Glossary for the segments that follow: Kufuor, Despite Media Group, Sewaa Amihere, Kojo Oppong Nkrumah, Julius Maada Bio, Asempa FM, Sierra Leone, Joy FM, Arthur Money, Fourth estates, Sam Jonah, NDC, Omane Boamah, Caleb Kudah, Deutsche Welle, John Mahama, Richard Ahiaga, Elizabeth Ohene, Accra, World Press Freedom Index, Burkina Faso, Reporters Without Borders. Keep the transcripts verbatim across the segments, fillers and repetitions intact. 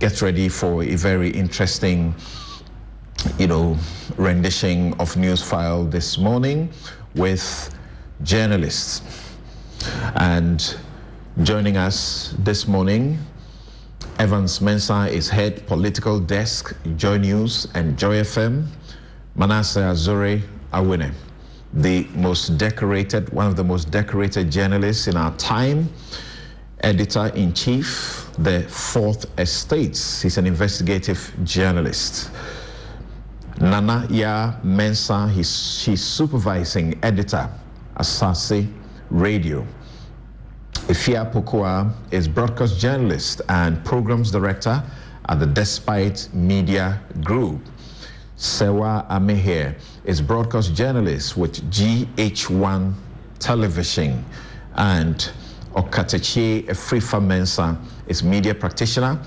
get ready for a very interesting, you know, rendition of News File this morning with journalists. And joining us this morning, Evans Mensah is head political desk, Joy News and Joy F M. Manasseh Azure Awuni, the most decorated, one of the most decorated journalists in our time, editor-in-chief, the Fourth Estates. He's an investigative journalist. Nana Yaa Mensah, he's, she's supervising editor, Asaase Radio. Efia Pokuaa is broadcast journalist and programs director at the Despite Media Group. Sewaa Amihere is broadcast journalist with G H One Television, and Okatechi Efrifa Mensah is media practitioner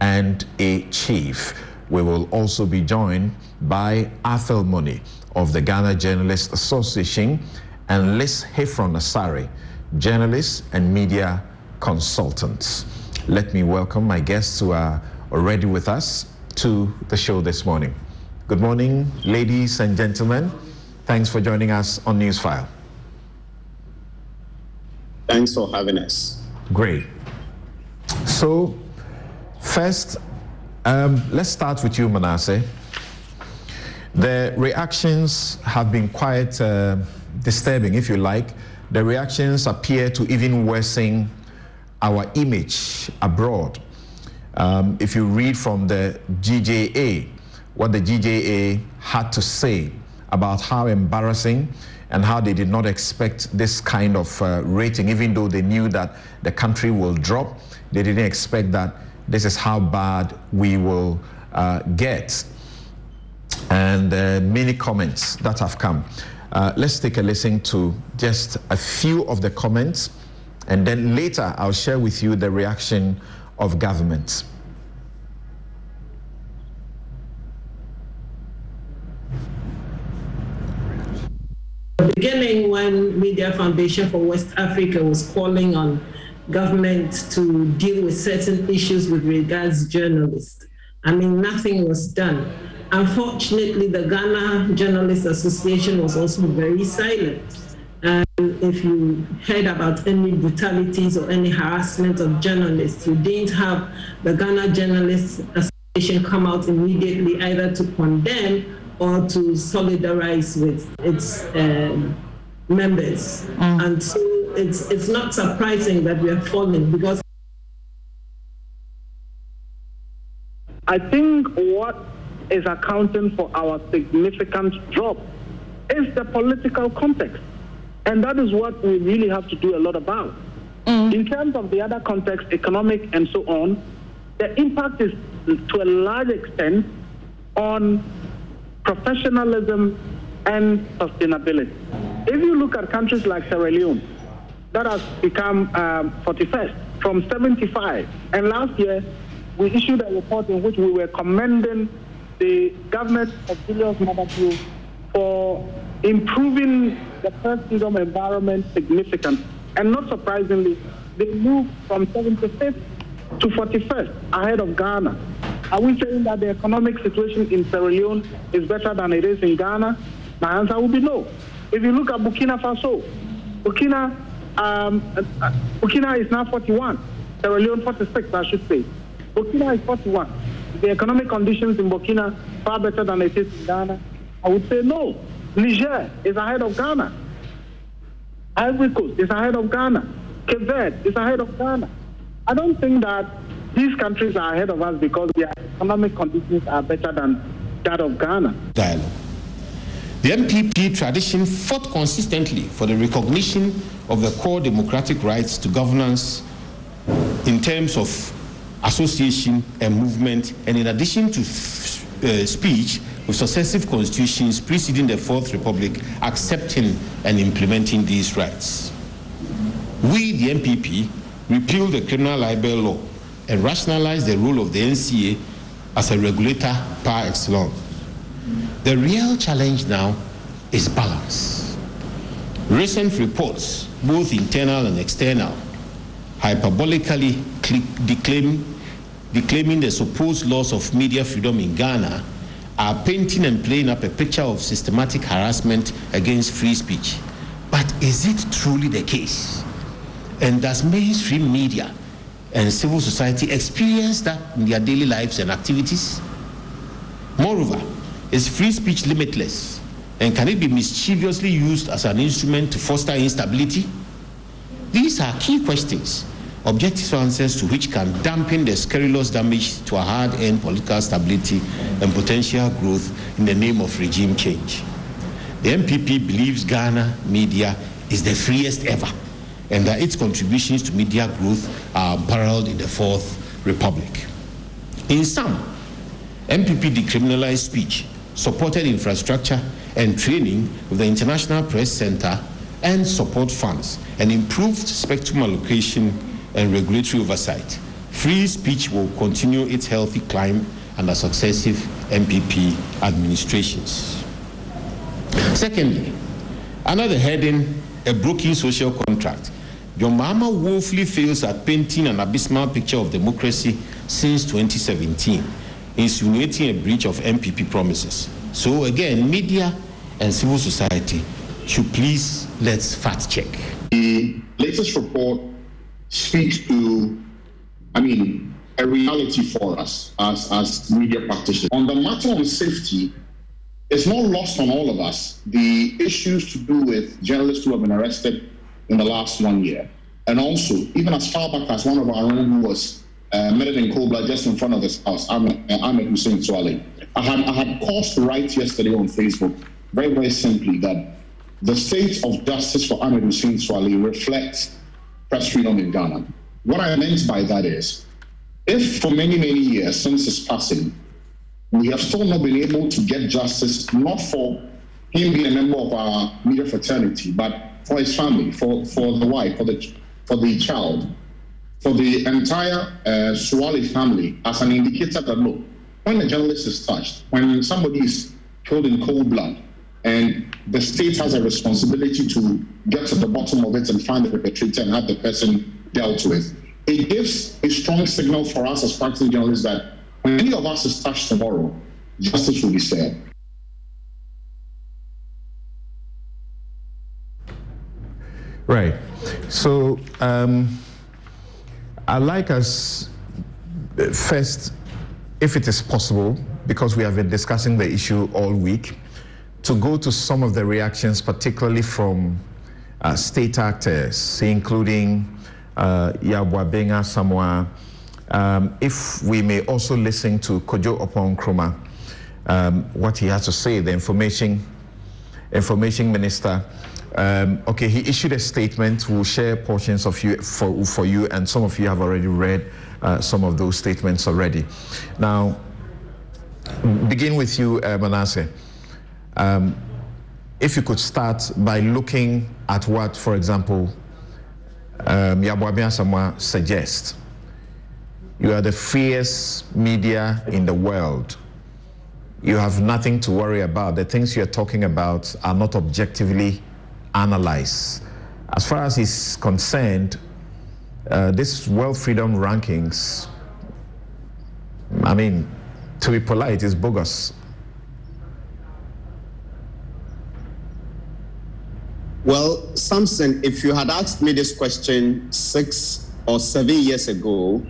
and a chief. We will also be joined by Arthur Money of the Ghana Journalist Association and Liz Hefron Asari, journalist and media consultant. Let me welcome my guests who are already with us to the show this morning. Good morning, ladies and gentlemen. Thanks for joining us on News File. Thanks for having us. Great. So, first, um, let's start with you, Manasseh. The reactions have been quite uh, disturbing, if you like. The reactions appear to even worsen our image abroad. Um, if you read from the G J A, what the G J A had to say about how embarrassing and how they did not expect this kind of uh, rating, even though they knew that the country will drop. They didn't expect that this is how bad we will uh, get. And uh, many comments that have come. Uh, let's take a listen to just a few of the comments, and then later I'll share with you the reaction of government. Beginning when Media Foundation for West Africa was calling on government to deal with certain issues with regards to journalists, I mean, nothing was done. Unfortunately, the Ghana Journalist Association was also very silent. And if you heard about any brutalities or any harassment of journalists, you didn't have the Ghana Journalist Association come out immediately either to condemn or to solidarize with its um, members. Mm. And so it's it's not surprising that we are falling, because I think what is accounting for our significant drop is the political context. And that is what we really have to do a lot about. Mm. In terms of the other context, economic and so on, the impact is to a large extent on professionalism and sustainability. If you look at countries like Sierra Leone, that has become um, forty-first from seventy-five. And last year, we issued a report in which we were commending the government of Julius Maada Bio for improving the press freedom environment significantly. And not surprisingly, they moved from seventy-fifth to forty-first, ahead of Ghana. Are we saying that the economic situation in Sierra Leone is better than it is in Ghana? My answer would be no. If you look at Burkina Faso, Burkina um, Burkina is now forty-one, Sierra Leone forty-six, I should say. Burkina is forty-one. The economic conditions in Burkina far better than it is in Ghana? I would say no. Niger is ahead of Ghana. Ivory Coast is ahead of Ghana. Cape Verde is ahead of Ghana. I don't think that these countries are ahead of us because their economic conditions are better than that of Ghana. Dialogue. The M P P tradition fought consistently for the recognition of the core democratic rights to governance in terms of association and movement, and in addition to uh, speech, with successive constitutions preceding the Fourth Republic accepting and implementing these rights. We, the M P P, repealed the criminal libel law and rationalized the role of the N C A as a regulator par excellence. The real challenge now is balance. Recent reports, both internal and external, hyperbolically declaim, declaiming the supposed loss of media freedom in Ghana are painting and playing up a picture of systematic harassment against free speech. But is it truly the case? And does mainstream media and civil society experience that in their daily lives and activities? Moreover, is free speech limitless? And can it be mischievously used as an instrument to foster instability? These are key questions, objective answers to which can dampen the scurrilous damage to a hard-earned political stability and potential growth in the name of regime change. The M P P believes Ghana media is the freest ever, and that its contributions to media growth are unparalleled in the Fourth Republic. In sum, M P P decriminalized speech, supported infrastructure and training with the International Press Center and support funds, and improved spectrum allocation and regulatory oversight. Free speech will continue its healthy climb under successive M P P administrations. Secondly, under the heading, a broken social contract, your mama woefully fails at painting an abysmal picture of democracy since twenty seventeen, insinuating a breach of M P P promises. So again, media and civil society should please let's fact check. The latest report speaks to, I mean, a reality for us as, as media practitioners. On the matter of safety, it's not lost on all of us, the issues to do with journalists who have been arrested in the last one year. And also, even as far back as one of our own who was uh, murdered in cold blood just in front of this house, Ahmed, uh, Ahmed Hussein-Suale. I had, I had caused to write yesterday on Facebook, very, very simply, that the state of justice for Ahmed Hussein-Suale reflects press freedom in Ghana. What I meant by that is, if for many, many years since his passing, we have still not been able to get justice, not for him being a member of our media fraternity, but for his family, for, for the wife, for the, for the child, for the entire uh, Suale family, as an indicator that, look, when a journalist is touched, when somebody is killed in cold blood, and the state has a responsibility to get to the bottom of it and find the perpetrator and have the person dealt with, it gives a strong signal for us as practicing journalists that when any of us is touched tomorrow, justice will be served. Right. So um, I like us first, if it is possible, because we have been discussing the issue all week, to go to some of the reactions, particularly from uh, state actors, including uh, Yabuabenga Samoa. Um, if we may also listen to Kojo Oppong Nkrumah, um, what he has to say, the information, information minister. Um, okay, he issued a statement. We'll share portions of you for, for you, and some of you have already read uh, some of those statements already. Now, begin with you, uh, Manasseh. Um, if you could start by looking at what, for example, um, Yabuabenga Samoa suggests. You are the freest media in the world. You have nothing to worry about. The things you're talking about are not objectively analyzed. As far as he's concerned, uh, this World Freedom Rankings, I mean, to be polite, is bogus. Well, Samson, if you had asked me this question six or seven years ago,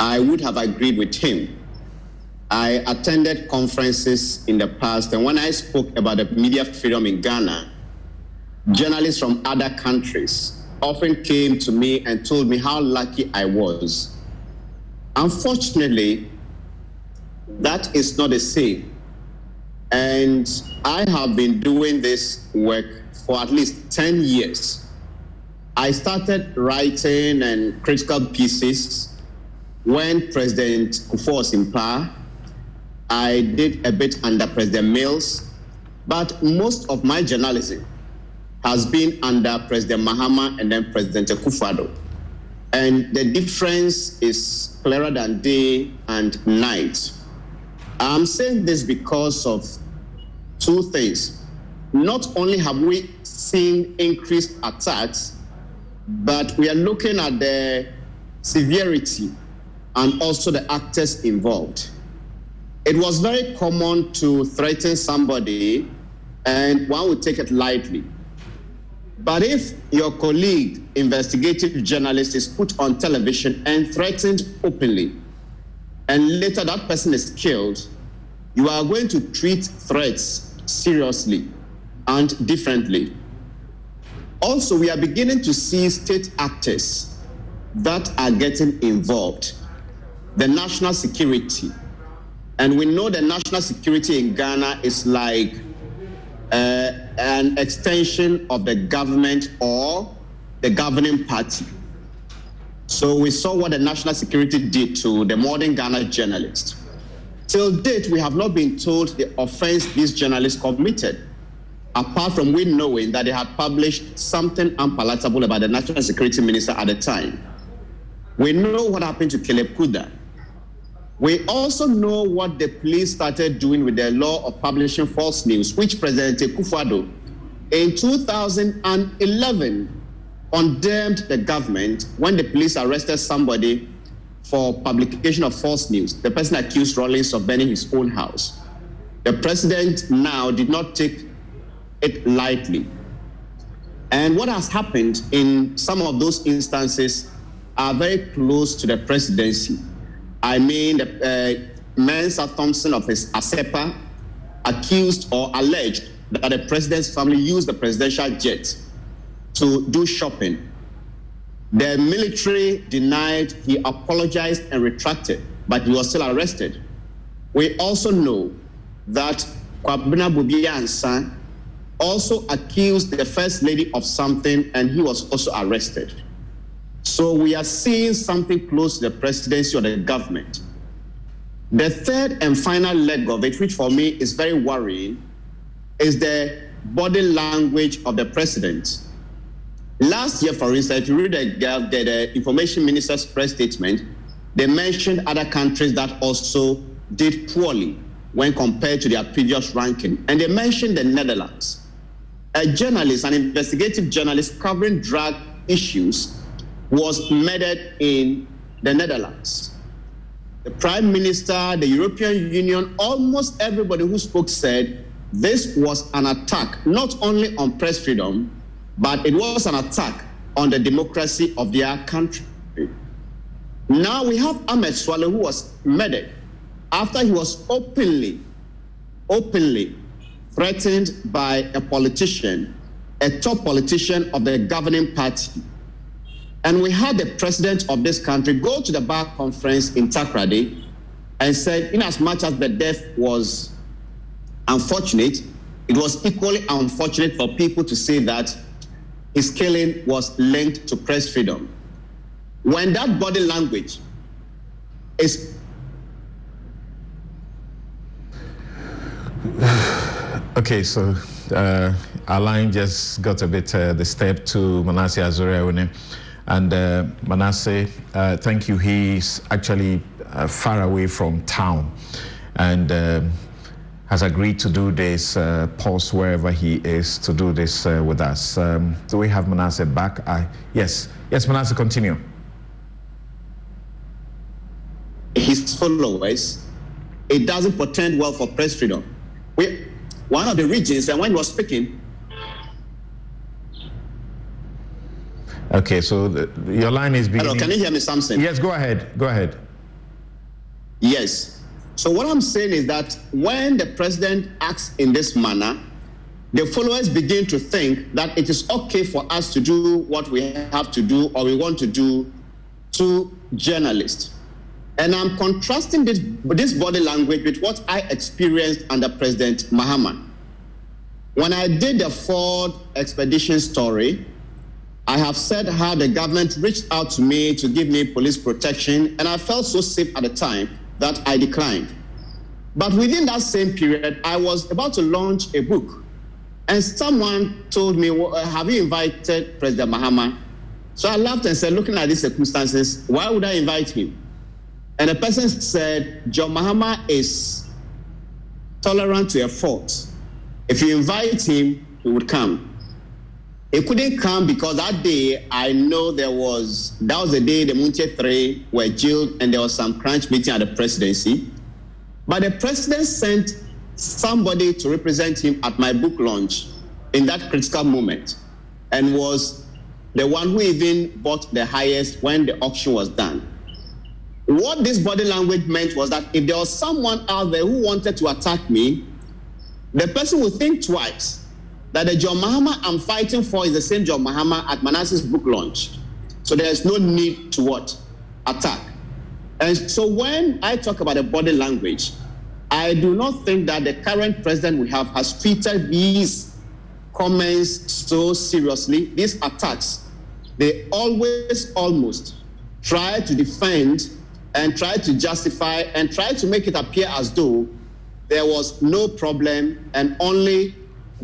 I would have agreed with him. I attended conferences in the past, and when I spoke about the media freedom in Ghana, journalists from other countries often came to me and told me how lucky I was. Unfortunately, that is not the same. And I have been doing this work for at least ten years. I started writing and critical pieces when President Kufuor was in power, I did a bit under President Mills, but most of my journalism has been under President Mahama and then President Akufo-Addo. And the difference is clearer than day and night. I'm saying this because of two things. Not only have we seen increased attacks, but we are looking at the severity and also the actors involved. It was very common to threaten somebody and one would take it lightly. But if your colleague, investigative journalist, is put on television and threatened openly, and later that person is killed, you are going to treat threats seriously and differently. Also, we are beginning to see state actors that are getting involved. The national security. And we know the national security in Ghana is like Uh, an extension of the government or the governing party. So we saw what the national security did to the modern Ghana journalist. Till date, we have not been told the offense these journalists committed, apart from we knowing that they had published something unpalatable about the national security minister at the time. We know what happened to Caleb Kudah. We also know what the police started doing with their law of publishing false news, which President Akufo-Addo in two thousand eleven condemned the government when the police arrested somebody for publication of false news. The person accused Rawlings of burning his own house. The president now did not take it lightly. And what has happened in some of those instances are very close to the presidency. I mean, uh, Mensa Thompson of his ASEPA accused or alleged that the president's family used the presidential jet to do shopping. The military denied, he apologized and retracted, but he was still arrested. We also know that Bobie-Ansah also accused the first lady of something and he was also arrested. So we are seeing something close to the presidency or the government. The third and final leg of it, which for me is very worrying, is the body language of the president. Last year, for instance, if you read the, the, the information minister's press statement, they mentioned other countries that also did poorly when compared to their previous ranking. And they mentioned the Netherlands. A journalist, an investigative journalist covering drug issues, was murdered in the Netherlands. The Prime Minister, the European Union, almost everybody who spoke said this was an attack, not only on press freedom, but it was an attack on the democracy of their country. Now we have Ahmed Suale, who was murdered after he was openly, openly threatened by a politician, a top politician of the governing party. And we had the president of this country go to the bar conference in Takrady and said, inasmuch as the death was unfortunate, it was equally unfortunate for people to say that his killing was linked to press freedom. When that body language is... Okay, so uh, our line just got a bit uh, disturbed to Manasseh Azure Awuni. And uh, Manasseh, uh, thank you. He's actually uh, far away from town and uh, has agreed to do this uh, pause wherever he is to do this uh, with us. Um, do we have Manasseh back? I, yes. Yes, Manasseh, continue. His followers, it doesn't portend well for press freedom. We, one of the regions, and when he was speaking, okay, so the, your line is beginning. Hello, can you hear me, Samson? Yes, go ahead. Go ahead. Yes. So what I'm saying is that when the president acts in this manner, the followers begin to think that it is okay for us to do what we have to do or we want to do to journalists. And I'm contrasting this, this body language with what I experienced under President Mahama. When I did the Ford expedition story, I have said how the government reached out to me to give me police protection, and I felt so safe at the time that I declined. But within that same period, I was about to launch a book, and someone told me, well, have you invited President Mahama? So I laughed and said, looking at these circumstances, why would I invite him? And the person said, John Mahama is tolerant to a fault. If you invite him, he would come. It couldn't come because that day, I know there was, that was the day the Munche Three were jailed and there was some crunch meeting at the presidency. But the president sent somebody to represent him at my book launch in that critical moment, and was the one who even bought the highest when the auction was done. What this body language meant was that if there was someone out there who wanted to attack me, the person would think twice. That the John Mahama I'm fighting for is the same John Mahama at Manasseh's book launch. So there's no need to what? Attack. And so when I talk about the body language, I do not think that the current president we have has treated these comments so seriously. These attacks, they always almost try to defend and try to justify and try to make it appear as though there was no problem and only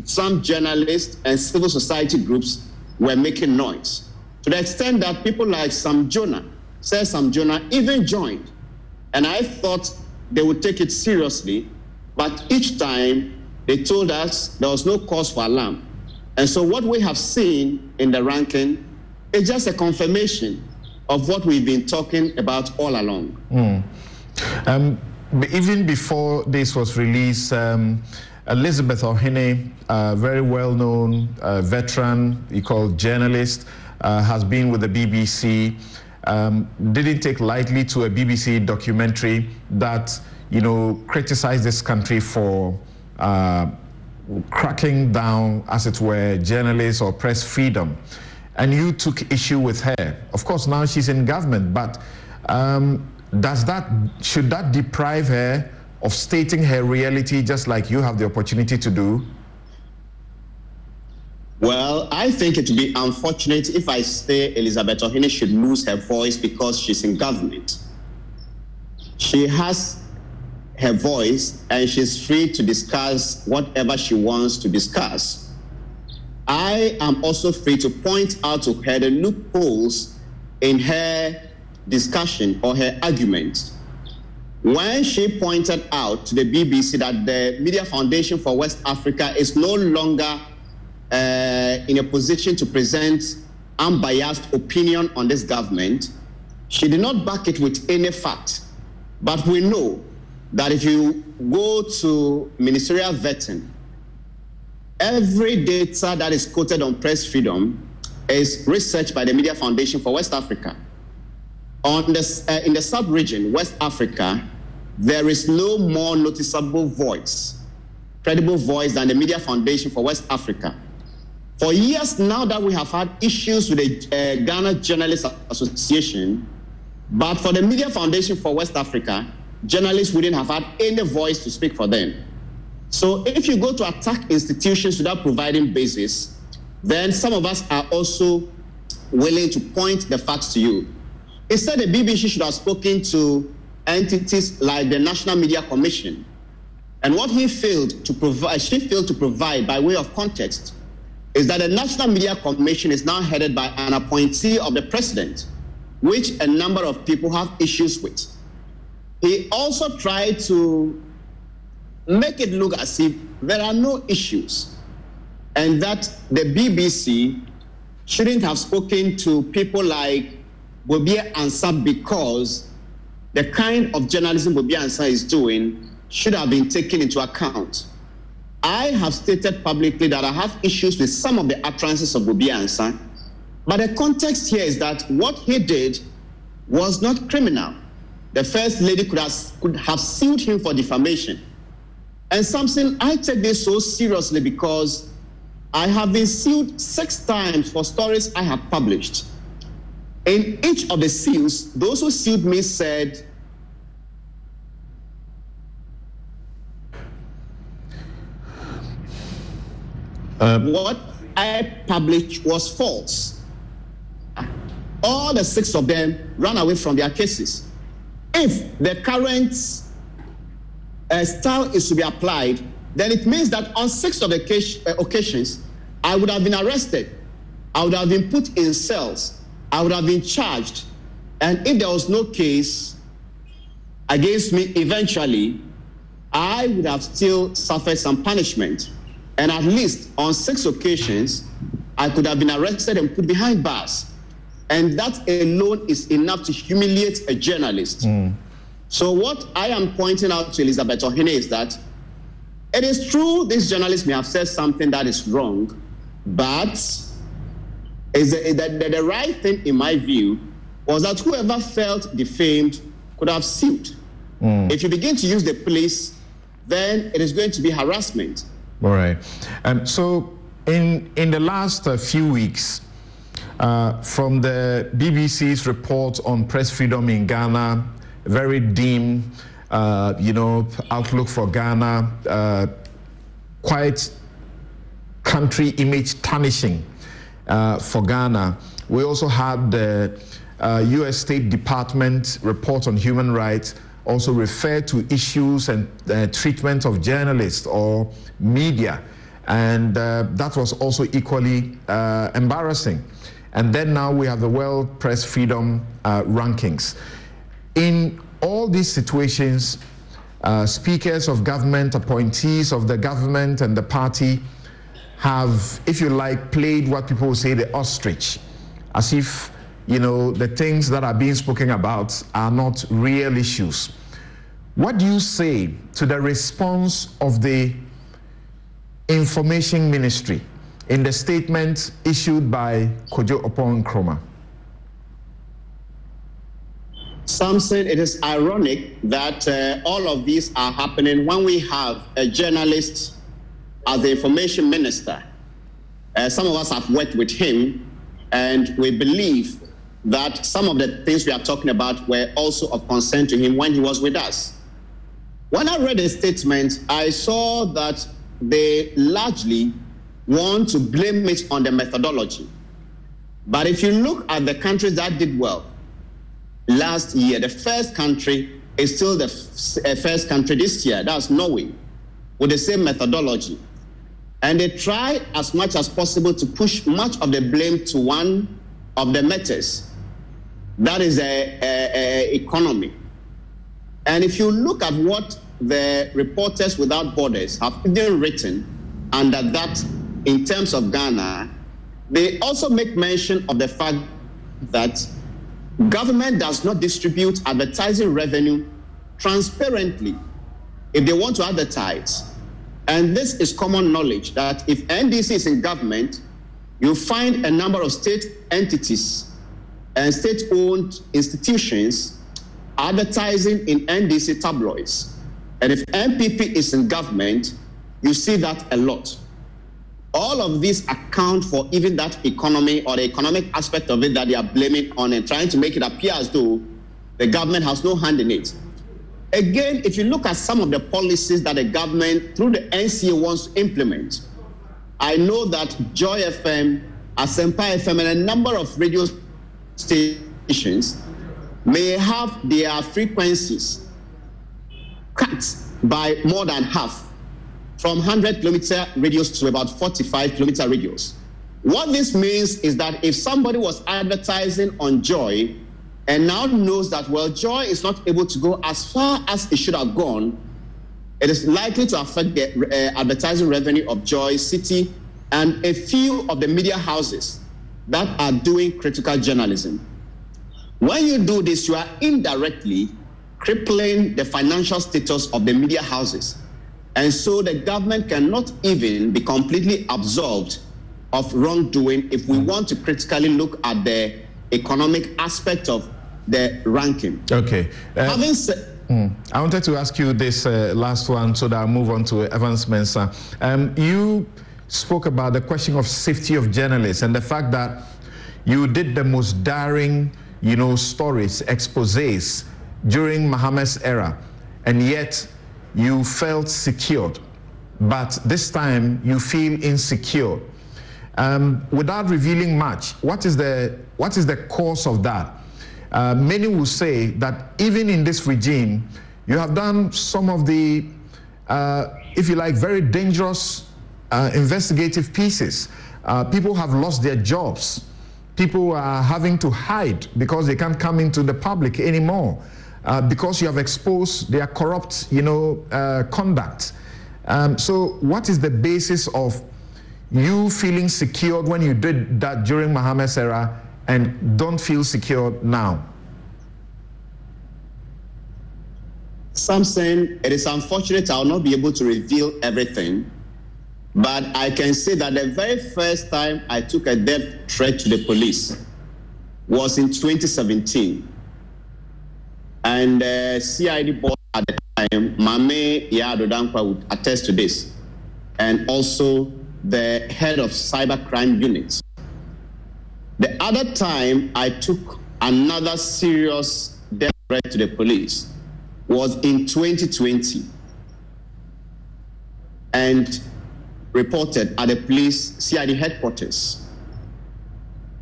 some journalists and civil society groups were making noise. To the extent that people like Sam Jonah, Sir Sam Jonah, even joined. And I thought they would take it seriously, but each time they told us there was no cause for alarm. And so what we have seen in the ranking is just a confirmation of what we've been talking about all along. Mm. Um, even before this was released, um, Elizabeth Ohene, a very well-known uh, veteran, you call journalist, uh, has been with the B B C, um, didn't take lightly to a B B C documentary that, you know, criticized this country for uh, cracking down, as it were, journalists or press freedom. And you took issue with her. Of course, now she's in government, but um, does that, should that deprive her of stating her reality, just like you have the opportunity to do? Well, I think it would be unfortunate if I say Elizabeth Ohene should lose her voice because she's in government. She has her voice and she's free to discuss whatever she wants to discuss. I am also free to point out to her the loopholes in her discussion or her argument. When she pointed out to the B B C that the Media Foundation for West Africa is no longer uh, in a position to present unbiased opinion on this government, she did not back it with any fact. But we know that if you go to ministerial vetting, every data that is quoted on press freedom is researched by the Media Foundation for West Africa. On the, uh, in the sub-region, West Africa, there is no more noticeable voice, credible voice than the Media Foundation for West Africa. For years now that we have had issues with the uh, Ghana Journalist Association, but for the Media Foundation for West Africa, journalists wouldn't have had any voice to speak for them. So if you go to attack institutions without providing basis, then some of us are also willing to point the facts to you. Instead, the B B C should have spoken to entities like the National Media Commission. And what he failed to provide, she failed to provide by way of context, is that the National Media Commission is now headed by an appointee of the president, which a number of people have issues with. He also tried to make it look as if there are no issues, and that the B B C shouldn't have spoken to people like Bobie-Ansah, because the kind of journalism Bobie-Ansah is doing should have been taken into account. I have stated publicly that I have issues with some of the utterances of Bobie-Ansah, but the context here is that what he did was not criminal. The First Lady could have, could have sued him for defamation. And something, I take this so seriously because I have been sued six times for stories I have published. In each of the suits, those who sued me said, um, what I published was false. all the six of them ran away from their cases. If the current uh, style is to be applied, then it means that on six of the case, uh, occasions, I would have been arrested, I would have been put in cells, I would have been charged, and if there was no case against me eventually, I would have still suffered some punishment. And at least on six occasions, I could have been arrested and put behind bars. And that alone is enough to humiliate a journalist. Mm. So what I am pointing out to Elizabeth Ohene is that it is true this journalist may have said something that is wrong, but is the, the, the right thing, in my view, was that whoever felt defamed could have sued. Mm. If you begin to use the police, then it is going to be harassment. All right. Um, so in, in the last uh, few weeks, Uh, from the B B C's report on press freedom in Ghana, very dim, uh, you know, outlook for Ghana, uh, quite country image tarnishing uh, for Ghana. We also had the uh, U S State Department report on human rights also referred to issues and uh, treatment of journalists or media, and uh, that was also equally uh, embarrassing. And then now we have the World Press Freedom uh, Rankings. In all these situations, uh, speakers of government, appointees of the government and the party have, if you like, played what people say the ostrich, as if, you know, the things that are being spoken about are not real issues. What do you say to the response of the Information Ministry in the statement issued by Kojo Oppong Nkrumah? Samson, it is ironic that uh, all of these are happening when we have a journalist as the information minister. Uh, some of us have worked with him, and we believe that some of the things we are talking about were also of concern to him when he was with us. When I read his statement, I saw that they largely want to blame it on the methodology. But if you look at the countries that did well last year, the first country is still the first country this year, that's Norway, with the same methodology. And they try as much as possible to push much of the blame to one of the matters, that is a, a, a economy. And if you look at what the Reporters Without Borders have even written under that in terms of Ghana, they also make mention of the fact that government does not distribute advertising revenue transparently if they want to advertise. And this is common knowledge that if N D C is in government, you find a number of state entities and state-owned institutions advertising in N D C tabloids. And if M P P is in government, you see that a lot. All of these account for even that economy or the economic aspect of it that they are blaming on and trying to make it appear as though the government has no hand in it. Again, if you look at some of the policies that the government through the N C A wants to implement, I know that Joy F M, Asempa F M, and a number of radio stations may have their frequencies cut by more than half, from one hundred kilometer radios to about forty-five kilometer radios. What this means is that if somebody was advertising on Joy and now knows that, well, Joy is not able to go as far as it should have gone, it is likely to affect the uh, advertising revenue of Joy City and a few of the media houses that are doing critical journalism. When you do this, you are indirectly crippling the financial status of the media houses. And so the government cannot even be completely absolved of wrongdoing if we want to critically look at the economic aspect of the ranking. Okay. Uh, Having said, mm, I wanted to ask you this uh, last one so that I'll move on to Evans Mensah. Um, you spoke about the question of safety of journalists and the fact that you did the most daring, you know, stories, exposés during Mohammed's era, and yet you felt secured, but this time you feel insecure. Um, without revealing much, what is the, what is the cause of that? Uh, many will say that even in this regime, you have done some of the, uh, if you like, very dangerous uh, investigative pieces. Uh, people have lost their jobs. People are having to hide because they can't come into the public anymore uh, because you have exposed their corrupt, you know, uh, conduct. Um, so what is the basis of you feeling secured when you did that during Mohammed's era and don't feel secured now? Something, it is unfortunate I will not be able to reveal everything, but I can say that the very first time I took a death threat to the police was in twenty seventeen. And the C I D boss at the time, Mame Yadodankwa, would attest to this, and also the head of cybercrime units. The other time I took another serious death threat to the police was in twenty twenty, and reported at the police C I D headquarters.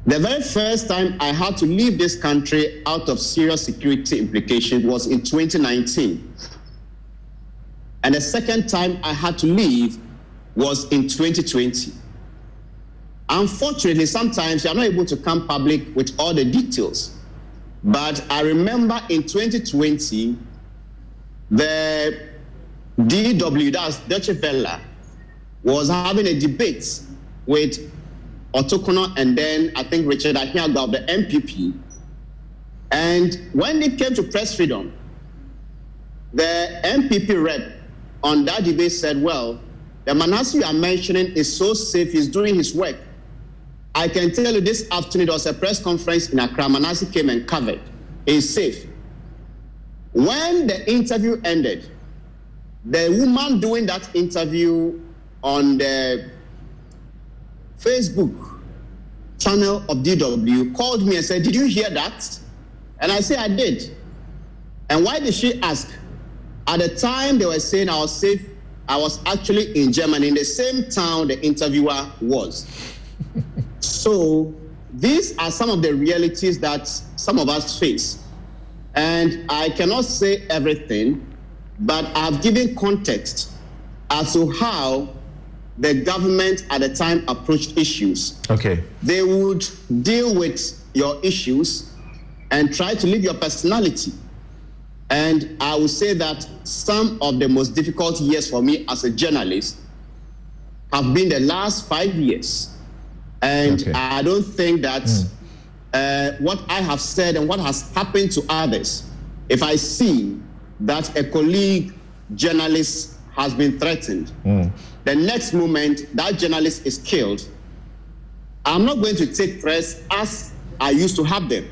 The very first time I had to leave this country out of serious security implications was in twenty nineteen. And the second time I had to leave was in twenty twenty. Unfortunately, sometimes you are not able to come public with all the details. But I remember in twenty twenty, the D W, that's Deutsche Welle, was having a debate with Otokono and then I think Richard Ahiaga of the M P P. And when it came to press freedom, the M P P rep on that debate said, well, the Manasseh you are mentioning is so safe, he's doing his work. I can tell you this afternoon there was a press conference in Accra, Manasseh came and covered. He's safe. When the interview ended, the woman doing that interview on the Facebook channel of D W called me and said, did you hear that? And I said, I did. And why did she ask? At the time they were saying I was safe, I was actually in Germany, in the same town the interviewer was. So these are some of the realities that some of us face. And I cannot say everything, but I've given context as to how the government at the time approached issues. Okay. They would deal with your issues and try to leave your personality. And I would say that some of the most difficult years for me as a journalist have been the last five years. And okay. I don't think that mm. uh, what I have said and what has happened to others, if I see that a colleague journalist has been threatened, mm. the next moment that journalist is killed, I'm not going to take press as I used to have them.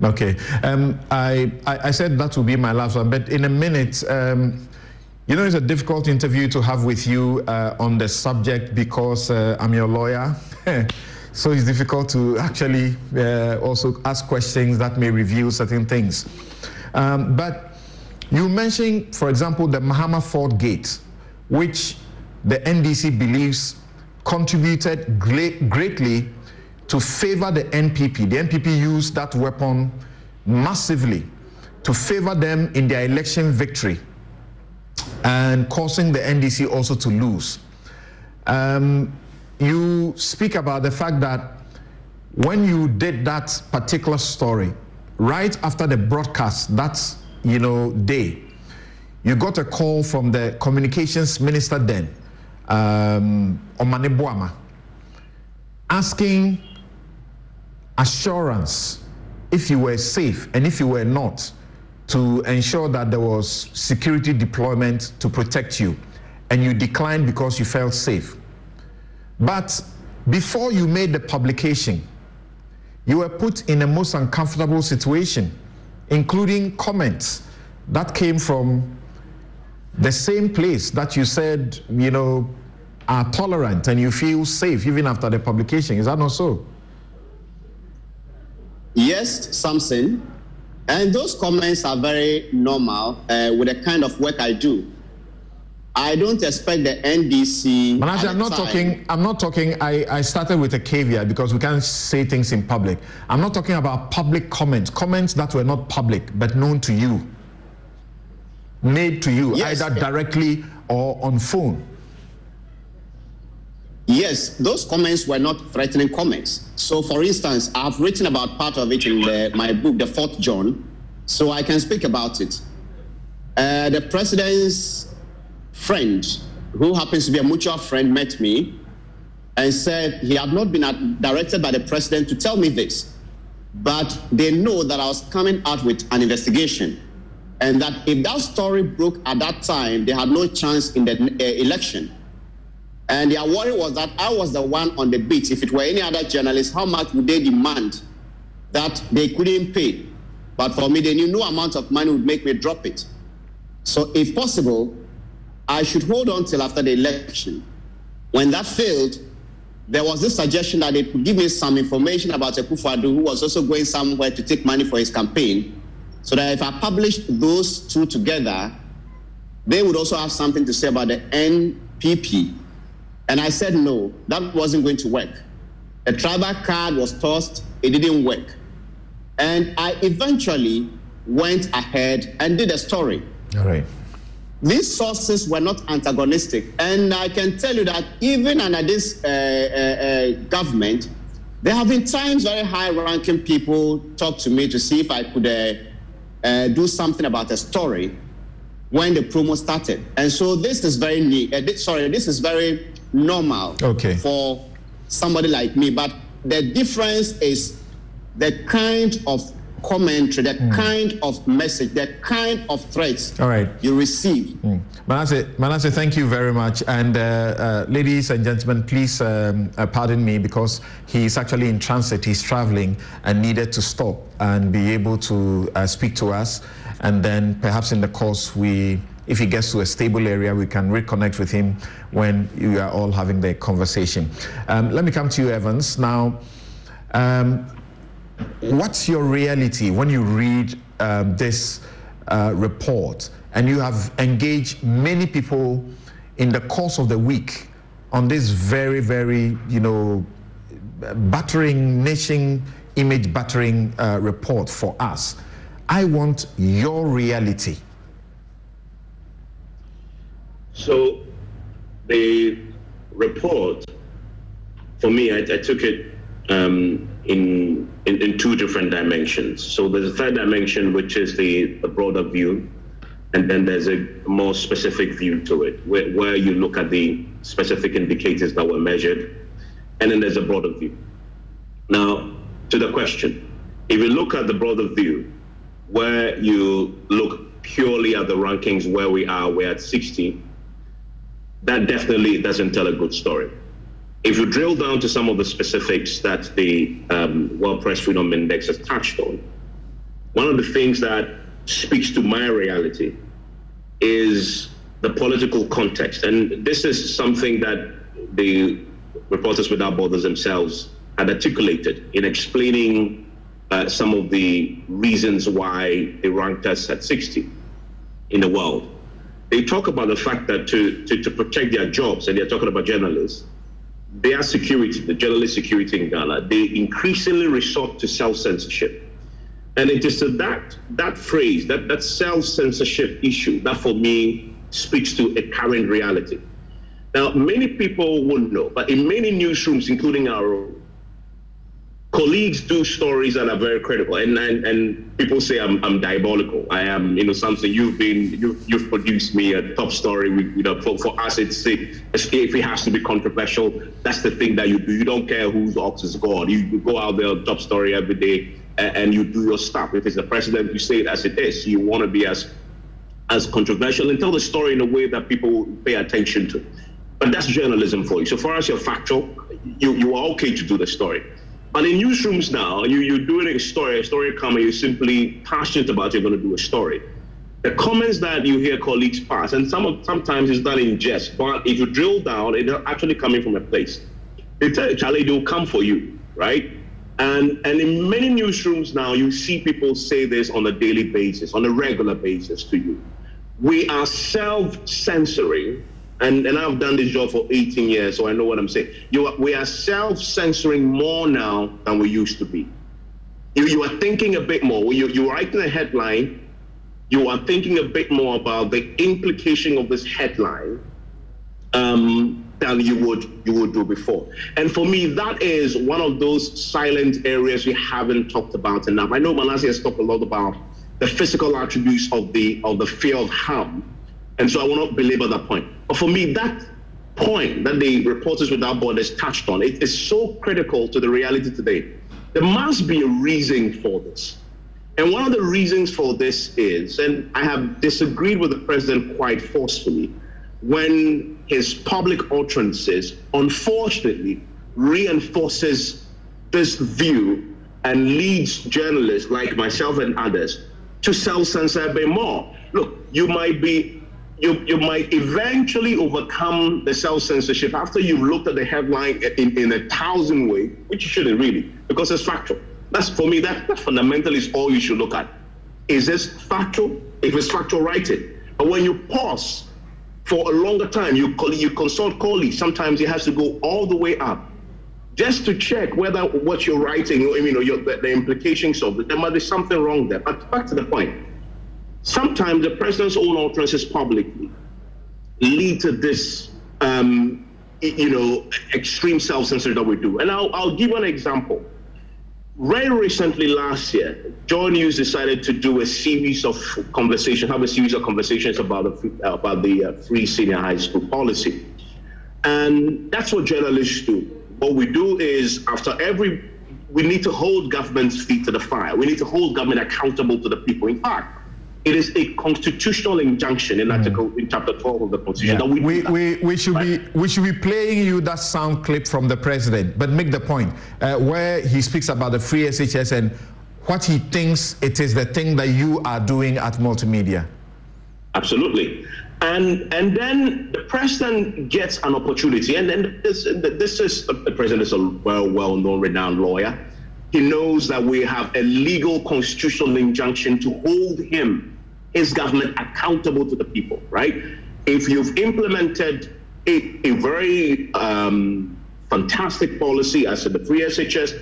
Okay, um, I, I said that will be my last one, but in a minute, um, you know, it's a difficult interview to have with you uh, on the subject because uh, I'm your lawyer. So it's difficult to actually uh, also ask questions that may reveal certain things. Um, but you mentioned, for example, the Mahama Ford Gate, which the N D C believes contributed great, greatly to favor the N P P. The N P P used that weapon massively to favor them in their election victory and causing the N D C also to lose. Um, you speak about the fact that when you did that particular story, right after the broadcast that you know day, you got a call from the communications minister then, um, Omane Boamah, asking assurance if you were safe and if you were not, to ensure that there was security deployment to protect you, and you declined because you felt safe. But before you made the publication, you were put in the most uncomfortable situation, including comments that came from the same place that you said, you know, are tolerant and you feel safe even after the publication. Is that not so? Yes, Samson. And those comments are very normal uh, with the kind of work I do. I don't expect the N D C. Manasseh, I'm not talking. I'm not talking. I, I started with a caveat because we can't say things in public. I'm not talking about public comments, comments that were not public but known to you, made to you, yes, either directly or on phone. Yes, those comments were not threatening comments. So, for instance, I've written about part of it in the, my book, The Fourth John, so I can speak about it. Uh, the president's friend, who happens to be a mutual friend, met me and said he had not been directed by the president to tell me this, but they know that I was coming out with an investigation, and that if that story broke at that time, they had no chance in the uh, election. And their worry was that I was the one on the beat. If it were any other journalist, how much would they demand that they couldn't pay? But for me, they knew no amount of money would make me drop it. So if possible, I should hold on till after the election. When that failed, there was this suggestion that they could give me some information about Akufo-Addo, who was also going somewhere to take money for his campaign, so that if I published those two together, they would also have something to say about the N P P. And I said, no, that wasn't going to work. A tribal card was tossed, it didn't work. And I eventually went ahead and did a story. All right. These sources were not antagonistic. And I can tell you that even under this uh, uh, uh, government, there have been times very high-ranking people talked to me to see if I could uh, uh, do something about a story when the promo started. And so this is very, uh, this, sorry, this is very, normal okay. for somebody like me, but the difference is the kind of commentary, the mm. kind of message, the kind of threats All right. you receive. Mm. Manasseh, Manasseh, thank you very much. And uh, uh, ladies and gentlemen, please um, uh, pardon me because he's actually in transit, he's traveling and needed to stop and be able to uh, speak to us. And then perhaps in the course we if he gets to a stable area, we can reconnect with him when you are all having the conversation. Um, let me come to you, Evans. Now, um, what's your reality when you read um, this uh, report? And you have engaged many people in the course of the week on this very, very, you know, battering, nation image battering uh, report for us. I want your reality. So the report, for me, I, I took it um, in, in in two different dimensions. So there's a third dimension, which is the, the broader view, and then there's a more specific view to it, where, where you look at the specific indicators that were measured, and then there's a broader view. Now, to the question, if you look at the broader view, where you look purely at the rankings where we are, we're at sixty. That definitely doesn't tell a good story. If you drill down to some of the specifics that the um, World Press Freedom Index has touched on, one of the things that speaks to my reality is the political context. And this is something that the Reporters Without Borders themselves had articulated in explaining uh, some of the reasons why they ranked us at sixty in the world. They talk about the fact that to, to, to protect their jobs, and they're talking about journalists, their security, the journalist security in Ghana, they increasingly resort to self-censorship. And it is that that phrase, that, that self-censorship issue, that for me speaks to a current reality. Now, many people won't know, but in many newsrooms, including our own, colleagues do stories that are very critical, and and, and people say I'm I'm diabolical. I am, you know, something you've been you've you've produced me a top story. We, you know, for, for us, it's it, if it has to be controversial, that's the thing that you do. You don't care whose ox is God. You, you go out there top story every day, and, and you do your stuff. If it's the president, you say it as it is. You want to be as as controversial and tell the story in a way that people pay attention to. But that's journalism for you. So far as you're factual, you you are okay to do the story. But in newsrooms now, you, you're doing a story, a story coming, you're simply passionate about you're going to do a story. The comments that you hear colleagues pass, and some of, sometimes it's done in jest, but if you drill down, it's actually coming from a place. They tell you, Charlie, they'll come for you, right? And, and in many newsrooms now, you see people say this on a daily basis, on a regular basis to you. we are self-censoring, and, and I've done this job for eighteen years, so I know what I'm saying. You are, we are self-censoring more now than we used to be. You, you are thinking a bit more. You, you're writing a headline, you are thinking a bit more about the implication of this headline um, than you would, you would do before. And for me, that is one of those silent areas we haven't talked about enough. I know Manasseh has talked a lot about the physical attributes of the of the fear of harm. And so I will not belabor that point. But for me, that point that the Reporters Without Borders touched on, it is so critical to the reality today. There must be a reason for this. And one of the reasons for this is, and I have disagreed with the president quite forcefully, when his public utterances, unfortunately, reinforces this view and leads journalists like myself and others to self-censor a bit more. Look, you might be, you, you might eventually overcome the self-censorship after you've looked at the headline in, in a thousand ways, which you shouldn't really, because it's factual. That's, for me, that, that fundamentally is all you should look at. Is this factual? If it's factual, write it. But when you pause for a longer time, you, you consult colleagues, sometimes it has to go all the way up, just to check whether what you're writing, you know, your, the, the implications of it, there might be something wrong there. But back to the point, sometimes the president's own utterances publicly lead to this, um, you know, extreme self-censorship that we do. And I'll, I'll give an example. Very recently last year, Joy News decided to do a series of conversations, have a series of conversations about the, about the uh, free senior high school policy. And that's what journalists do. What we do is, after every, we need to hold government's feet to the fire. We need to hold government accountable to the people. In fact, it is a constitutional injunction in Article mm. in Chapter twelve of the Constitution. Yeah. That we, we, that, we we should right? be we should be playing you that sound clip from the president, but make the point uh, where he speaks about the free S H S and what he thinks it is the thing that you are doing at Multimedia. Absolutely. And and then the president gets an opportunity, and then this this is the president is a well well known renowned lawyer. He knows that we have a legal constitutional injunction to hold him, his government, accountable to the people. Right? If you've implemented a, a very um, fantastic policy as to the free S H S,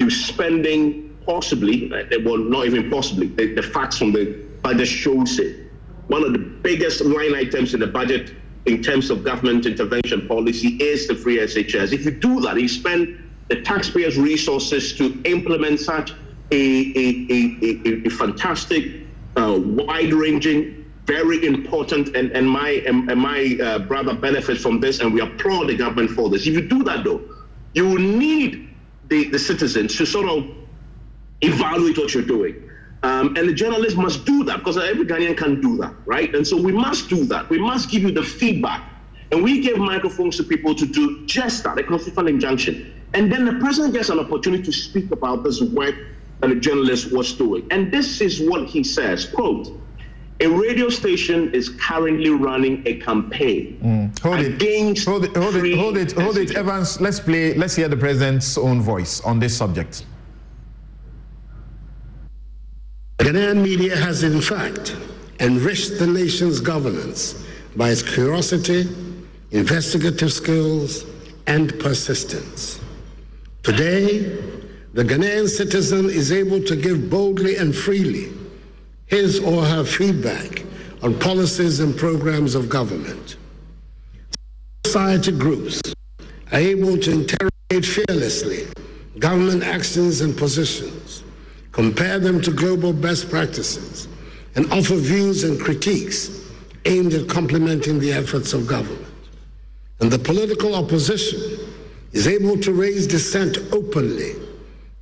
you're spending possibly, well, not even possibly, the, the facts from the budget shows it. One of the biggest line items in the budget in terms of government intervention policy is the free S H S. If you do that, you spend the taxpayers' resources to implement such a, a, a, a, a fantastic, uh, wide-ranging, very important, and, and my, and, and my uh, brother benefits from this, and we applaud the government for this. If you do that, though, you will need the, the citizens to sort of evaluate what you're doing. Um, and the journalists must do that, because every Ghanaian can do that, right? And so we must do that. We must give you the feedback. And we give microphones to people to do just that, a constitutional injunction. And then the president gets an opportunity to speak about this work that the journalist was doing. And this is what he says, quote, a radio station is currently running a campaign. Mm. Hold it, hold it, hold it, hold it, hold it, Evans. Let's play, let's hear the president's own voice on this subject. Ghanaian media has in fact enriched the nation's governance by its curiosity, investigative skills, and persistence. Today, the Ghanaian citizen is able to give boldly and freely his or her feedback on policies and programs of government. Society groups are able to interrogate fearlessly government actions and positions, compare them to global best practices, and offer views and critiques aimed at complementing the efforts of government. And the political opposition is able to raise dissent openly,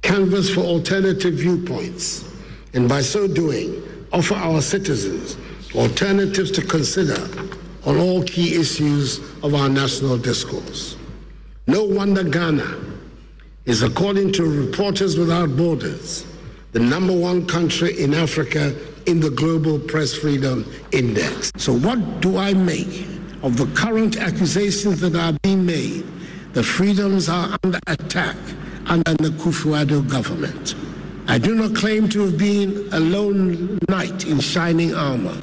canvass for alternative viewpoints, and by so doing, offer our citizens alternatives to consider on all key issues of our national discourse. No wonder Ghana is, according to Reporters Without Borders, the number one country in Africa in the Global Press Freedom Index. So what do I make of the current accusations that are being made? The freedoms are under attack under the Kufuor government. I do not claim to have been a lone knight in shining armor,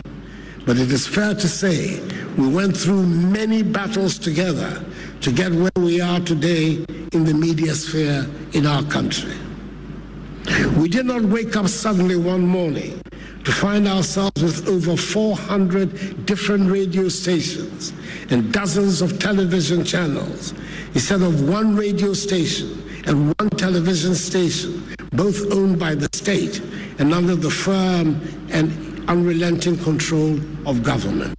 But it is fair to say we went through many battles together to get where we are today in the media sphere in our country. We did not wake up suddenly one morning to find ourselves with over four hundred different radio stations and dozens of television channels instead of one radio station and one television station, both owned by the state and under the firm and unrelenting control of government.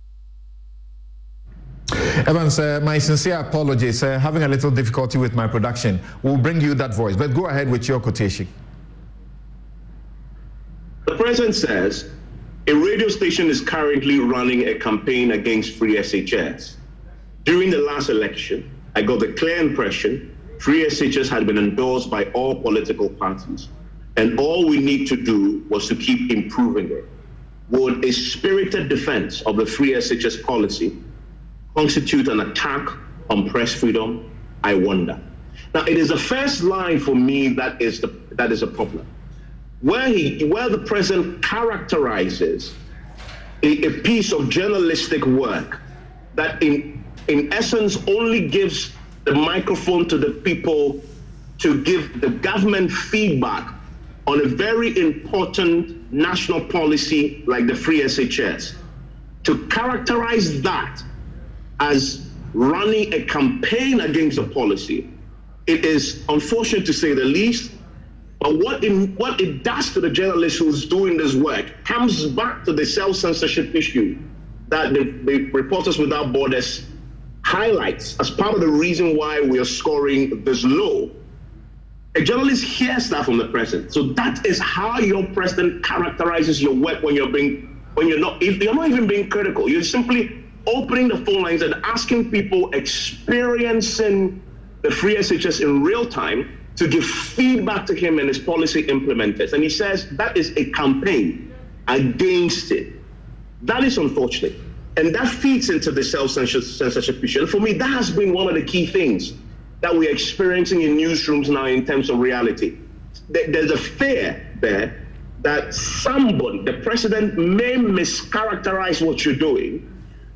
Evans, uh, my sincere apologies. Uh, having a little difficulty with my production. We'll bring you that voice, but go ahead with your quotation. The president says a radio station is currently running a campaign against free S H S. During the last election, I got the clear impression free S H S had been endorsed by all political parties, and all we need to do was to keep improving it. Would a spirited defense of the free S H S policy constitute an attack on press freedom? I wonder. Now, it is the first line for me that is the that is a problem, where he where the president characterizes a, a piece of journalistic work that in in essence only gives the microphone to the people to give the government feedback on a very important national policy like the free S H S. To characterize that as running a campaign against the policy, it is unfortunate to say the least, but what it, what it does to the journalist who's doing this work comes back to the self-censorship issue that the, the Reporters Without Borders highlights as part of the reason why we are scoring this low. A journalist hears that from the president. So that is how your president characterizes your work when you're being, when you're not, if you're not even being critical, you're simply opening the phone lines and asking people experiencing the free S H S in real time to give feedback to him and his policy implementers. And he says that is a campaign against it. That is unfortunate. And that feeds into the self-censorship issue. And for me, that has been one of the key things that we're experiencing in newsrooms now in terms of reality. There's a fear there that somebody, the president, may mischaracterize what you're doing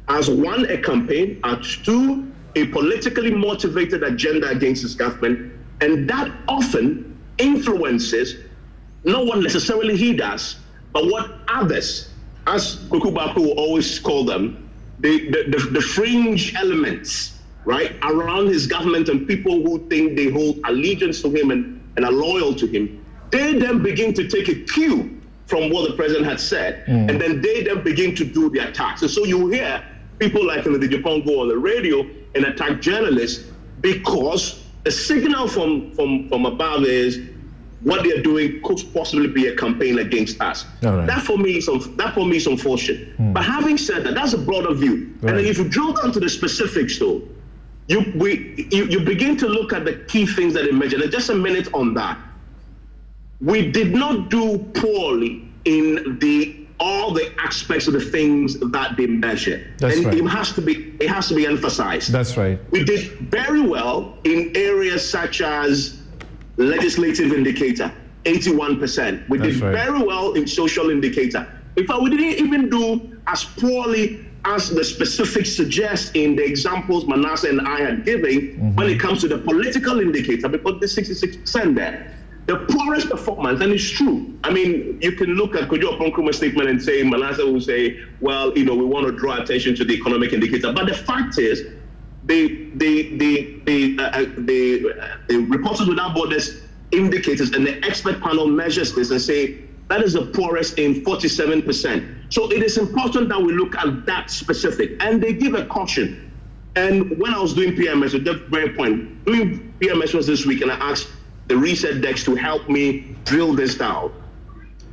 as one, a campaign, as two, a politically motivated agenda against his government. And that often influences not what necessarily he does, but what others, as Kukubaku will always call them, the, the, the, the fringe elements, right, around his government and people who think they hold allegiance to him and, and are loyal to him. They then begin to take a cue from what the president had said, mm. and then they then begin to do the attacks. And so you hear people like in the Japan go on the radio and attack journalists because the signal from, from, from above is what they're doing could possibly be a campaign against us. Right. That for me is that for me is unfortunate. Mm. But having said that, that's a broader view. Right. And then if you drill down to the specifics though, you, we, you, you begin to look at the key things that emerge. And just a minute on that. We did not do poorly in the all the aspects of the things that they measure. That's and right. it has to be it has to be emphasized. That's right. We did very well in areas such as legislative indicator, eighty-one percent. We That's did right. very well in social indicator. In fact, we didn't even do as poorly as the specifics suggest in the examples Manasseh and I are giving mm-hmm. when it comes to the political indicator, because there's sixty-six percent there. The poorest performance, and it's true. I mean, you can look at Kojo Oppong Nkrumah's statement and say, Manasseh will say, well, you know, we want to draw attention to the economic indicator. But the fact is, the the the the, uh, the, uh, the Reporters Without Borders indicators and the expert panel measures this and say that is the poorest in forty-seven percent. So it is important that we look at that specific, and they give a caution. And when I was doing P M S, at that very point, doing P M S was this week, and I asked the research decks to help me drill this down.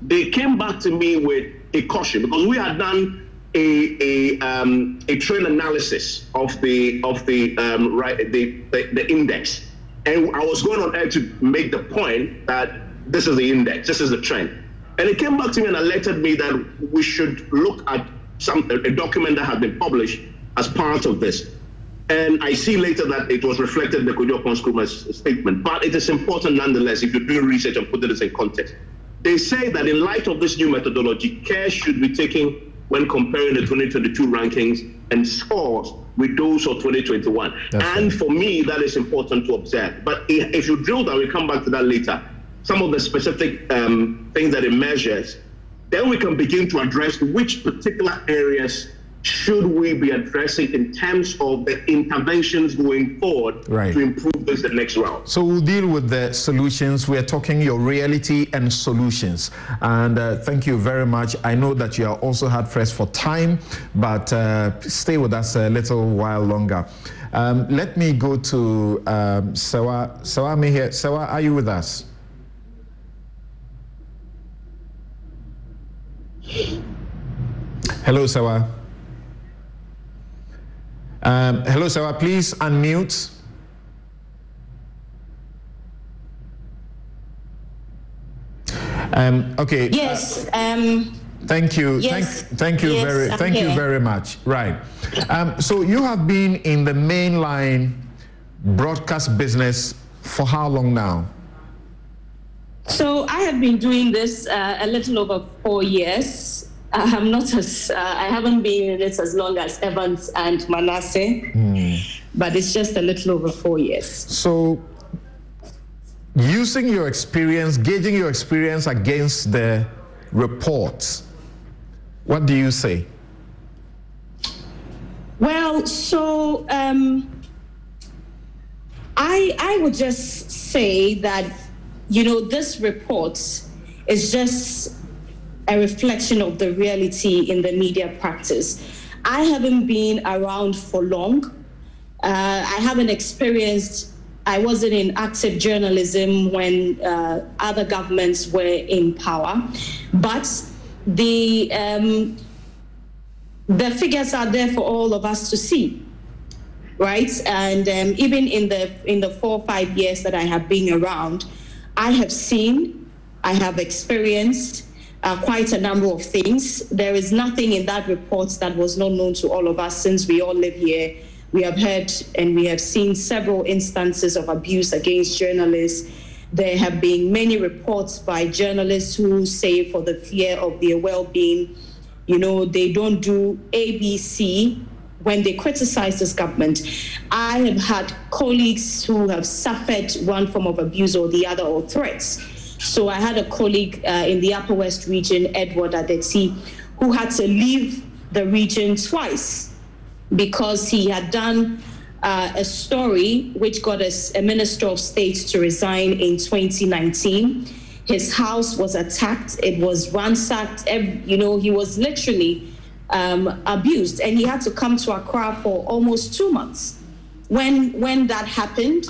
They came back to me with a caution because we had done a a, um, a trend analysis of the of the um, right the, the the index, and I was going on air to make the point that this is the index, this is the trend, and it came back to me and alerted me that we should look at some a document that had been published as part of this. And I see later that it was reflected in the Kojo Oppong Nkrumah's statement. But it is important nonetheless, if you do research and put this in context. They say that in light of this new methodology, care should be taken when comparing the twenty twenty-two rankings and scores with those of twenty twenty-one. That's and right. For me, that is important to observe. But if you drill down, we'll come back to that later, some of the specific um, things that it measures, then we can begin to address which particular areas should we be addressing in terms of the interventions going forward right. to improve this the next round. So we'll deal with the solutions. We're talking your reality and solutions. And uh, thank you very much. I know that you are also hard pressed for time, but uh, stay with us a little while longer. Um, let me go to um, Sewaa Amihere. Sewaa, are you with us? Hello, Sewaa. Um, hello, Sewaa, please unmute. Um, okay. Yes. Uh, um, thank you. Yes, thank, thank you yes, very. I'm thank here. you very much. Right. Um, so you have been in the mainline broadcast business for how long now? So I have been doing this uh, a little over four years. I'm not as, uh, I haven't been in it as long as Evans and Manasseh, mm. but it's just a little over four years. So using your experience, gauging your experience against the reports, what do you say? Well, so um, I, I would just say that, you know, this report is just a reflection of the reality in the media practice. I haven't been around for long. Uh, I haven't experienced, I wasn't in active journalism when uh, other governments were in power. But the, um, the figures are there for all of us to see, right? And um, even in the, in the four or five years that I have been around, I have seen, I have experienced, Uh, quite a number of things. There is nothing in that report that was not known to all of us since we all live here. We have heard and we have seen several instances of abuse against journalists. There have been many reports by journalists who say, for the fear of their well-being, you know, they don't do A B C when they criticize this government. I have had colleagues who have suffered one form of abuse or the other or threats. So I had a colleague uh, in the Upper West region, Edward Adetsi, who had to leave the region twice because he had done uh, a story which got a, a Minister of State to resign in twenty nineteen. His house was attacked. It was ransacked. You know, he was literally um, abused, and he had to come to Accra for almost two months. When, when that happened,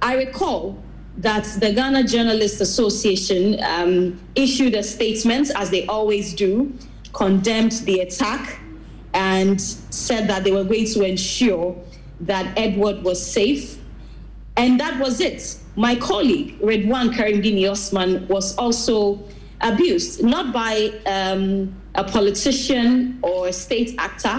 I recall that the Ghana Journalist Association um, issued a statement, as they always do, condemned the attack and said that they were going to ensure that Edward was safe. And that was it. My colleague, Redwan Karimdini Osman, was also abused, not by um, a politician or a state actor.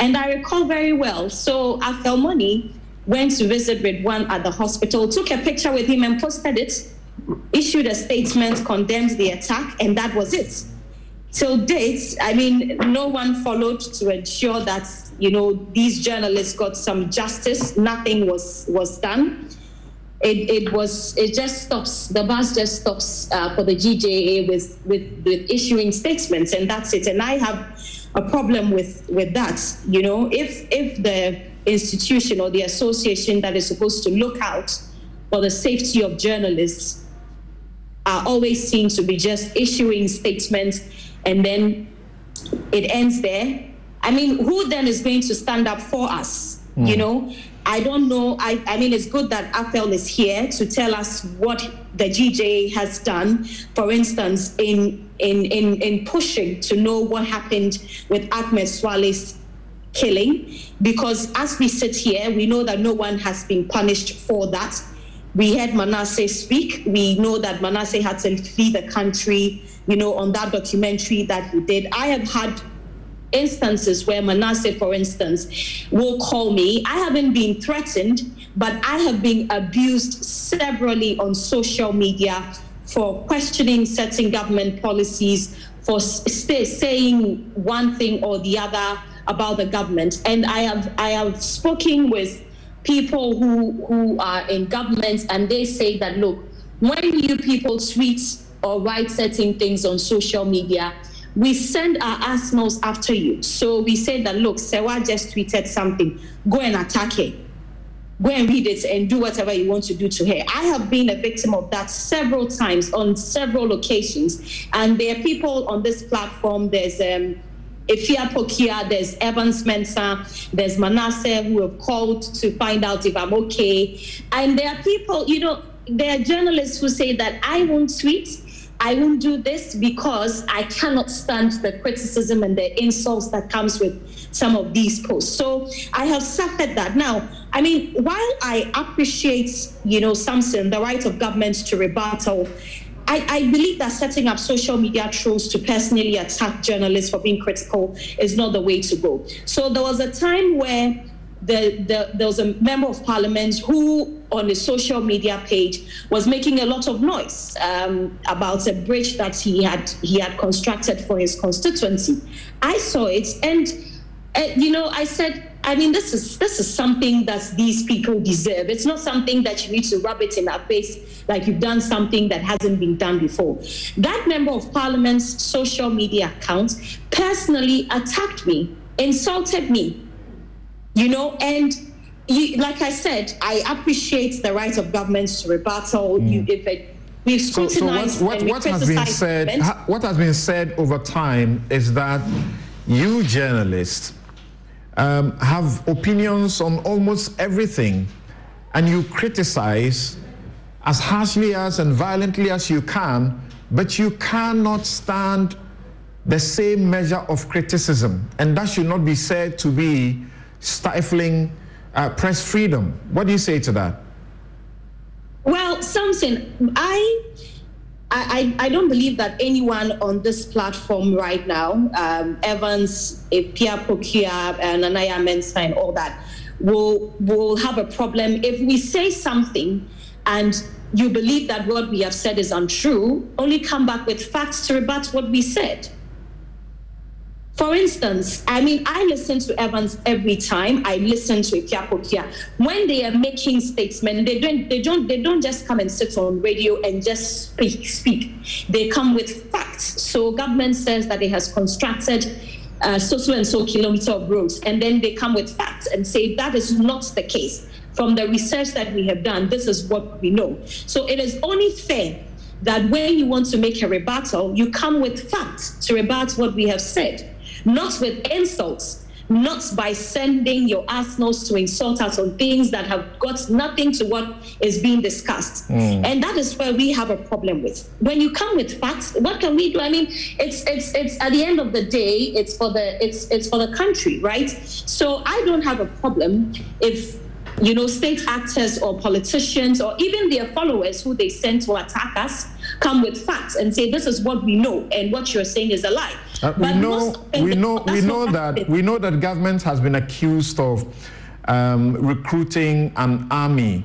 And I recall very well, so Arthur Money went to visit Redwan at the hospital, took a picture with him and posted it, issued a statement, condemned the attack, and that was it. Till date, I mean, no one followed to ensure that, you know, these journalists got some justice. Nothing was, was done. It, it was, it just stops, the bus just stops uh, for the G J A with, with, with issuing statements, and that's it. And I have a problem with, with that, you know, if, if the institution or the association that is supposed to look out for the safety of journalists are always seen to be just issuing statements and then it ends there. I mean, who then is going to stand up for us? Mm. You know, I don't know. I, I mean, it's good that A F E L is here to tell us what the G J A has done, for instance, in, in, in, in pushing to know what happened with Ahmed Suale's killing, because as we sit here, we know that no one has been punished for that. We heard Manasseh speak. We know that Manasseh had to flee the country, you know, on that documentary that he did. I have had instances where Manasseh, for instance, will call me. I haven't been threatened, but I have been abused severally on social media for questioning certain government policies, for st- saying one thing or the other about the government. And I have I have spoken with people who who are in governments, and they say that, look, when you people tweet or write certain things on social media, we send our arsenals after you. So we say that, look, Sewaa just tweeted something, go and attack her. Go and read it and do whatever you want to do to her. I have been a victim of that several times on several occasions. And there are people on this platform, there's um, Efia Pokuaa, there's Evans Mensah, there's Manasseh, who have called to find out if I'm okay. And there are people, you know, there are journalists who say that I won't tweet, I won't do this because I cannot stand the criticism and the insults that comes with some of these posts. So I have suffered that. Now, I mean, while I appreciate, you know, something, the right of governments to rebuttal, I, I believe that setting up social media trolls to personally attack journalists for being critical is not the way to go. So there was a time where The, the, there was a member of parliament who, on his social media page, was making a lot of noise um, about a bridge that he had he had constructed for his constituency. I saw it, and uh, you know, I said, I mean, this is this is something that these people deserve. It's not something that you need to rub it in our face like you've done something that hasn't been done before. That member of parliament's social media account personally attacked me, insulted me. You know, and you, like I said, I appreciate the right of governments to rebuttal. Mm. You, if it, we've scrutinized so, so what, what, and what we has been said, ha, what has been said over time is that you journalists um, have opinions on almost everything, and you criticize as harshly as and violently as you can, but you cannot stand the same measure of criticism, and that should not be said to be stifling uh, press freedom. What do you say to that? Well, Samson, I, I, I don't believe that anyone on this platform right now, um, Evans, Efia Pokuaa, and Nana Yaa Mensah, and all that, will will have a problem if we say something and you believe that what we have said is untrue. Only come back with facts to rebut what we said. For instance, I mean, I listen to Evans every time. I listen to Efia Pokuaa when they are making statements. They don't, they don't, they don't just come and sit on radio and just speak. Speak. They come with facts. So government says that it has constructed uh, so so and so kilometer of roads, and then they come with facts and say that is not the case. From the research that we have done, this is what we know. So it is only fair that when you want to make a rebuttal, you come with facts to rebut what we have said. Not with insults, not by sending your arsenals to insult us on things that have got nothing to what is being discussed. Mm. And that is where we have a problem with. When you come with facts, what can we do? I mean, it's it's it's at the end of the day, it's for the it's it's for the country, right? So I don't have a problem if, you know, state actors or politicians or even their followers who they send to attack us come with facts and say, this is what we know and what you're saying is a lie. Uh, we know, we know, we know that we know that government has been accused of um, recruiting an army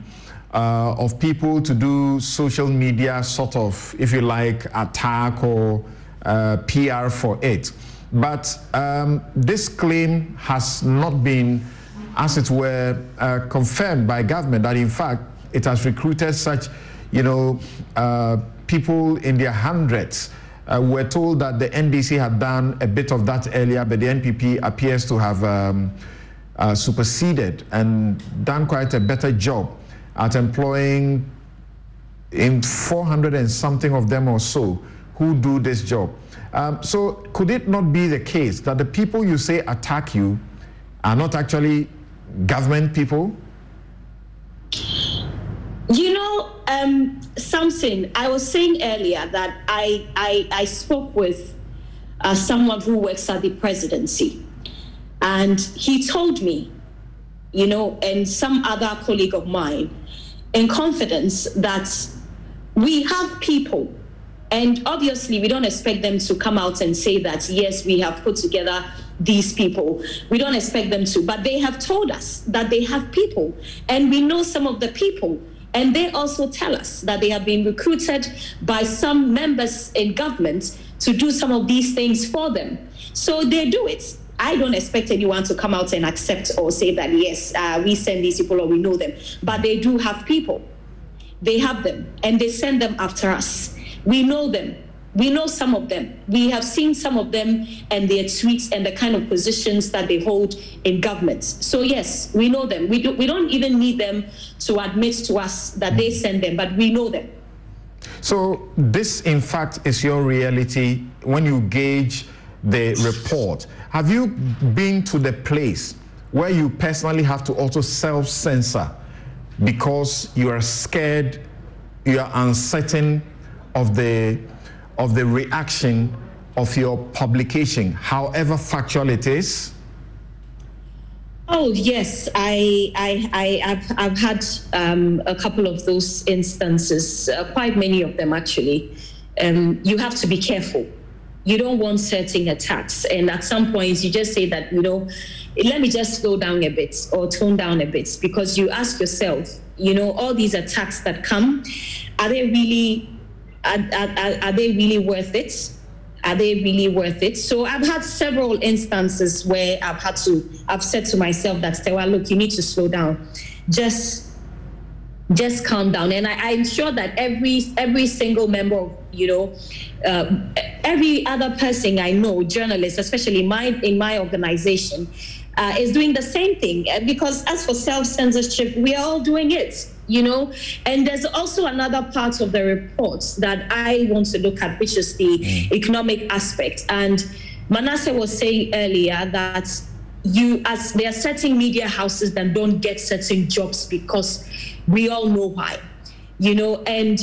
uh, of people to do social media sort of, if you like, attack or uh, P R for it. But um, this claim has not been, as it were, uh, confirmed by government that in fact it has recruited such, you know, uh, people in their hundreds. Uh, we're told that the N D C had done a bit of that earlier, but the M P P appears to have um, uh, superseded and done quite a better job at employing in four hundred and something of them or so who do this job. Um, so could it not be the case that the people you say attack you are not actually government people? You know, um, something I was saying earlier that I I, I spoke with uh, someone who works at the presidency, and he told me, you know, and some other colleague of mine, in confidence that we have people, and obviously we don't expect them to come out and say that, yes, we have put together these people. We don't expect them to, but they have told us that they have people, and we know some of the people, and they also tell us that they have been recruited by some members in government to do some of these things for them. So they do it. I don't expect anyone to come out and accept or say that, yes, uh, we send these people or we know them. But they do have people. They have them, and they send them after us. We know them. We know some of them. We have seen some of them and their tweets and the kind of positions that they hold in governments. So yes, we know them. We, do, we don't even need them to admit to us that they send them, but we know them. So this, in fact, is your reality when you gauge the report. Have you been to the place where you personally have to also self-censor because you are scared, you are uncertain of the of the reaction of your publication, however factual it is? Oh yes, I I I I've, I've had um, a couple of those instances, uh, quite many of them actually. Um, you have to be careful. You don't want certain attacks, and at some points you just say that, you know, let me just slow down a bit or tone down a bit, because you ask yourself, you know, all these attacks that come, are they really? Are, are, are they really worth it? Are they really worth it? So I've had several instances where I've had to, I've said to myself that, Sewaa, look, you need to slow down. Just, just calm down. And I, I'm sure that every every single member, you know, uh, every other person I know, journalists, especially my in my organization, uh, is doing the same thing. Because as for self-censorship, we are all doing it. You know, and there's also another part of the report that I want to look at, which is the mm. economic aspect. And Manasseh was saying earlier that you, as there are certain media houses that don't get certain jobs because we all know why, you know. And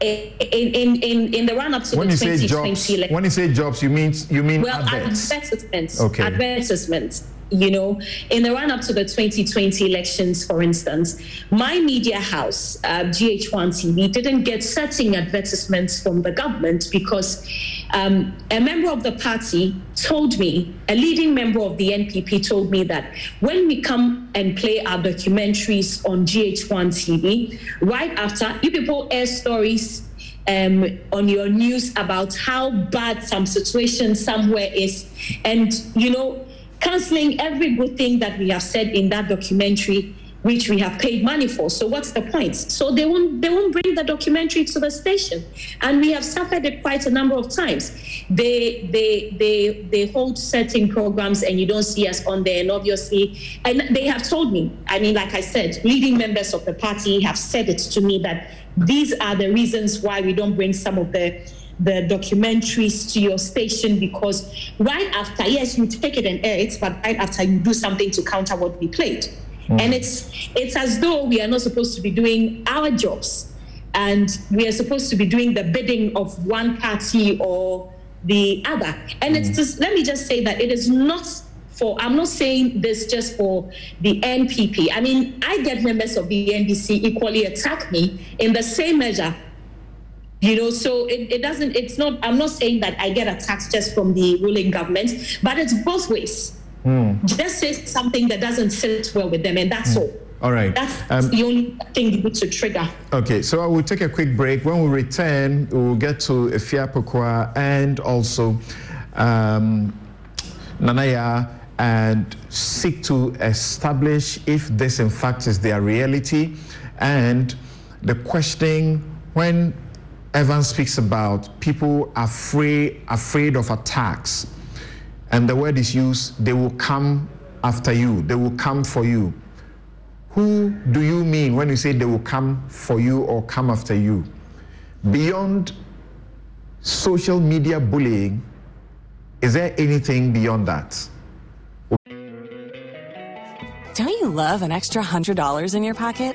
in in in, in the run up to when the you say jobs, election, when you say jobs, you mean you mean well, adverts. advertisements, okay. advertisements. You know, in the run-up to the twenty twenty elections, for instance, my media house, uh, G H One T V, didn't get certain advertisements from the government because um, a member of the party told me, a leading member of the N P P told me that when we come and play our documentaries on G H One T V, right after, you people air stories Um, on your news about how bad some situation somewhere is, and, you know, cancelling every good thing that we have said in that documentary, which we have paid money for. So what's the point? So they won't they won't bring the documentary to the station, and we have suffered it quite a number of times. They they they they hold certain programs, and you don't see us on there. And obviously, and they have told me. I mean, like I said, leading members of the party have said it to me that these are the reasons why we don't bring some of the, the documentaries to your station, because right after, yes, you take it and air it, but right after you do something to counter what we played. Mm. And it's it's as though we are not supposed to be doing our jobs, and we are supposed to be doing the bidding of one party or the other. And mm. it's just, let me just say that it is not For, I'm not saying this just for the N P P. I mean, I get members of the N D C equally attack me in the same measure, you know. So it, it doesn't, it's not, I'm not saying that I get attacked just from the ruling government, but it's both ways. Mm. Just say something that doesn't sit well with them, and that's mm. all. All right. That's um, the only thing you need to trigger. Okay, so I will take a quick break. When we return, we will get to Efia Pokuaa and also um, Nana Yaa, and seek to establish if this in fact is their reality, and the questioning when Evans speaks about people afraid afraid of attacks, and the word is used, they will come after you, they will come for you. Who do you mean when you say they will come for you or come after you? Beyond social media bullying, is there anything beyond that? Don't you love an extra one hundred dollars in your pocket?